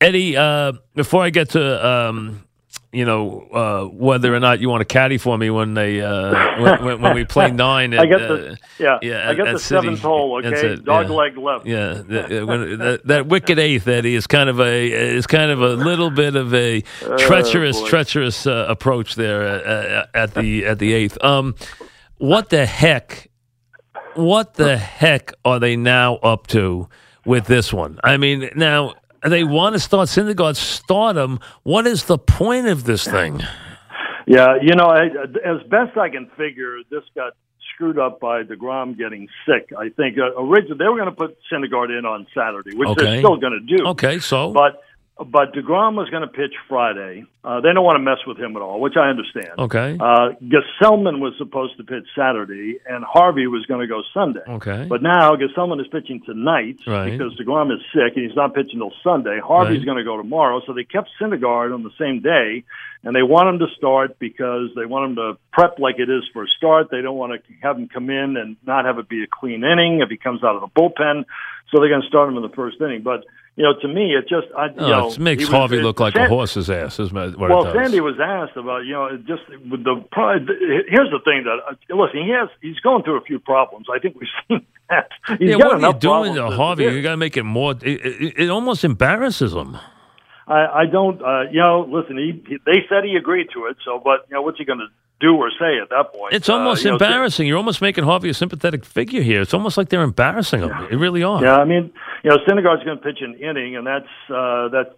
Eddie, before I get to whether or not you want to caddy for me when they when we play 9 at I get the City. 7th hole, okay, dog leg left. Yeah, that wicked 8th, Eddie, is kind of a little bit of a treacherous approach there at the 8th. What the heck are they now up to with this one? I mean, now. They want to start Syndergaard. Start him. What is the point of this thing? Yeah, as best I can figure, this got screwed up by DeGrom getting sick. I think originally they were going to put Syndergaard in on Saturday, which they're still going to do. Okay, so but DeGrom was going to pitch Friday. They don't want to mess with him at all, which I understand. Okay, Gsellman was supposed to pitch Saturday, and Harvey was going to go Sunday. Okay, but now Gsellman is pitching tonight because DeGrom is sick and he's not pitching till Sunday. Harvey's going to go tomorrow, so they kept Syndergaard on the same day, and they want him to start because they want him to prep like it is for a start. They don't want to have him come in and not have it be a clean inning if he comes out of the bullpen. So they're going to start him in the first inning, but. To me, it just... it makes Harvey look like a horse's ass, is what it does. Well, Sandy was asked about, just with the... Here's the thing that... Listen, he's going through a few problems. I think we've seen that. He's got what are you doing to Harvey? You've got to make it more... It almost embarrasses him. I don't... listen, they said he agreed to it, so... But, what's he going to do or say at that point? It's almost embarrassing. You're almost making Harvey a sympathetic figure here. It's almost like they're embarrassing him. They really are. Yeah, I mean... Syndergaard's going to pitch an inning, and that's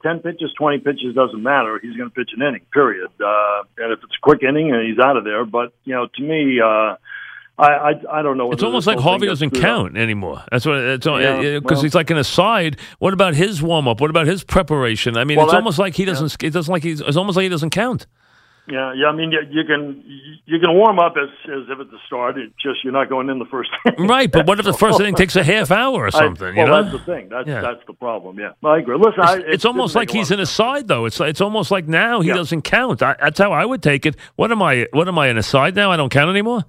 10 pitches, 20 pitches, doesn't matter. He's going to pitch an inning, period. And if it's a quick inning, and he's out of there. But, to me, I don't know. It's almost like Harvey doesn't count anymore. That's what it's because he's like an aside. What about his warm-up? What about his preparation? I mean, it's almost like he doesn't. Yeah. It doesn't like he's. It's almost like he doesn't count. Yeah. I mean, you can warm up as if it's a start. It's just you're not going in the first inning. Right, but what if the first inning takes a half hour or something? That's the thing. That's the problem. Yeah, I agree. Listen, it's almost like he's an aside, though. It's almost like now he doesn't count. That's how I would take it. What am I an aside now? I don't count anymore.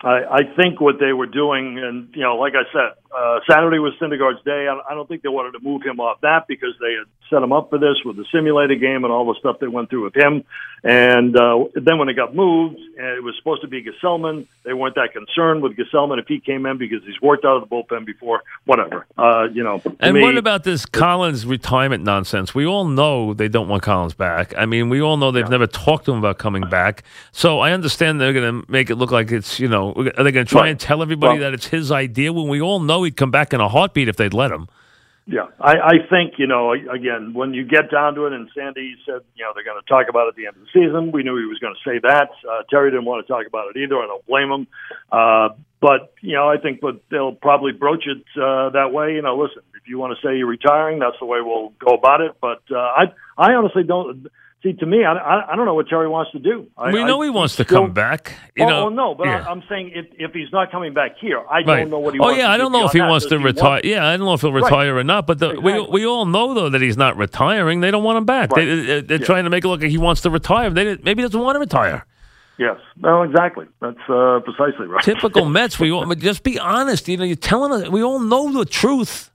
I think what they were doing, and like I said, Saturday was Syndergaard's day. I don't think they wanted to move him off that because they had set him up for this with the simulator game and all the stuff they went through with him. And then when it got moved, and it was supposed to be Gsellman. They weren't that concerned with Gsellman if he came in because he's worked out of the bullpen before. Whatever, And what about this Collins retirement nonsense? We all know they don't want Collins back. I mean, we all know they've never talked to him about coming back. So I understand they're going to make it look like it's are they going to try and tell everybody that it's his idea when we all know. He'd come back in a heartbeat if they'd let him. Yeah, I think, again, when you get down to it, and Sandy said, they're going to talk about it at the end of the season. We knew he was going to say that. Terry didn't want to talk about it either. I don't blame him. But, I think they'll probably broach it that way. Listen, if you want to say you're retiring, that's the way we'll go about it. But I honestly don't... See, to me, I don't know what Terry wants to do. We know he wants to come back. I'm saying if he's not coming back here, I don't know what he wants to do. I don't know if he wants to retire. Yeah, I don't know if he'll retire or not, but we all know, though, that he's not retiring. They don't want him back. Right. They're trying to make it look like he wants to retire. Maybe he doesn't want to retire. Yes. No, exactly. That's precisely right. Typical Mets. Just be honest. You're telling us. We all know the truth.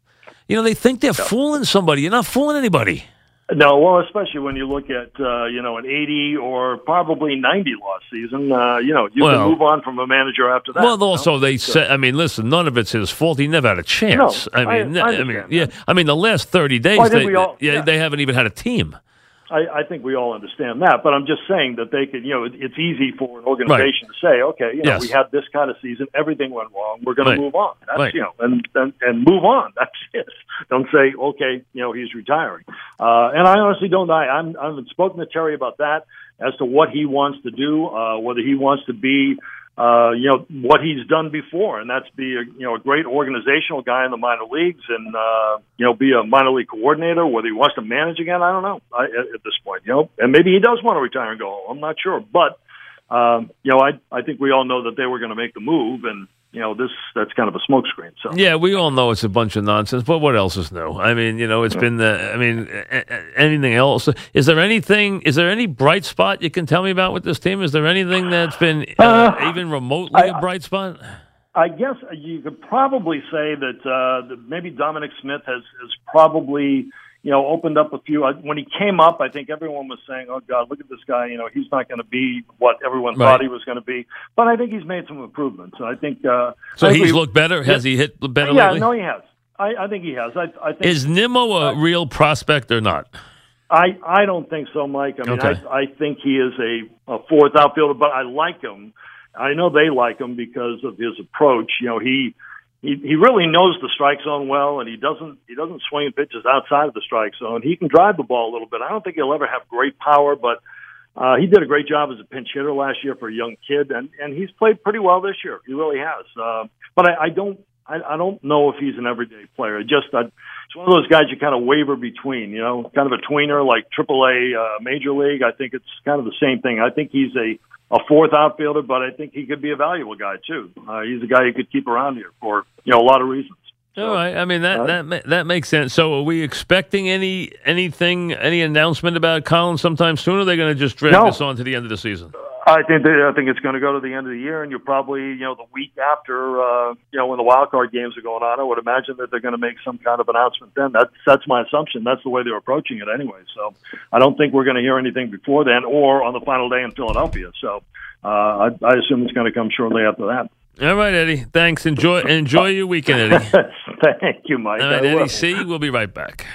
They think they're fooling somebody. You're not fooling anybody. No, well, especially when you look at, an 80 or probably 90 loss season, can move on from a manager after that. Well, also they said, listen, none of it's his fault. He never had a chance. No, the last 30 days, they haven't even had a team. I think we all understand that, but I'm just saying that they could, it's easy for an organization to say, okay, we had this kind of season, everything went wrong, we're going to move on. That's, and move on. That's it. Don't say, okay, he's retiring. And I honestly don't know. I haven't spoken to Terry about that as to what he wants to do, whether he wants to be, what he's done before, and that's be a great organizational guy in the minor leagues and, be a minor league coordinator, whether he wants to manage again, I don't know at this point, and maybe he does want to retire and go home. I'm not sure, but, I think we all know that they were going to make the move and, that's kind of a smokescreen. So. Yeah, we all know it's a bunch of nonsense, but what else is new? I mean, it's been anything else? Is there any bright spot you can tell me about with this team? Is there anything that's been even remotely a bright spot? I guess you could probably say that maybe Dominic Smith has probably you know, opened up a few. When he came up, I think everyone was saying, oh, God, look at this guy. You know, he's not going to be what everyone thought he was going to be. But I think he's made some improvements. I think he's looked better? Has he hit better lately? Yeah, no, he has. I think he has. I think, is Nimmo a real prospect or not? I don't think so, Mike. I mean, okay. I think he is a fourth outfielder, but I like him. I know they like him because of his approach. You know, he really knows the strike zone well, and he doesn't swing pitches outside of the strike zone. He can drive the ball a little bit. I don't think he'll ever have great power, but he did a great job as a pinch hitter last year for a young kid, and he's played pretty well this year. He really has. But I don't know if he's an everyday player. It's one of those guys you kind of waver between, you know, kind of a tweener like AAA Major League. I think it's kind of the same thing. I think he's a fourth outfielder, but I think he could be a valuable guy, too. He's a guy you could keep around here for, you know, a lot of reasons. So, all right. I mean, that makes sense. So are we expecting any announcement about Collins sometime soon, or are they going to just drag this on to the end of the season? I think it's going to go to the end of the year, and you're probably, you know, the week after, you know, when the wild card games are going on, I would imagine that they're going to make some kind of announcement then. That's my assumption. That's the way they're approaching it anyway. So I don't think we're going to hear anything before then or on the final day in Philadelphia. So I assume it's going to come shortly after that. All right, Eddie. Thanks. Enjoy your weekend, Eddie. Thank you, Mike. All right, Eddie C., we'll be right back.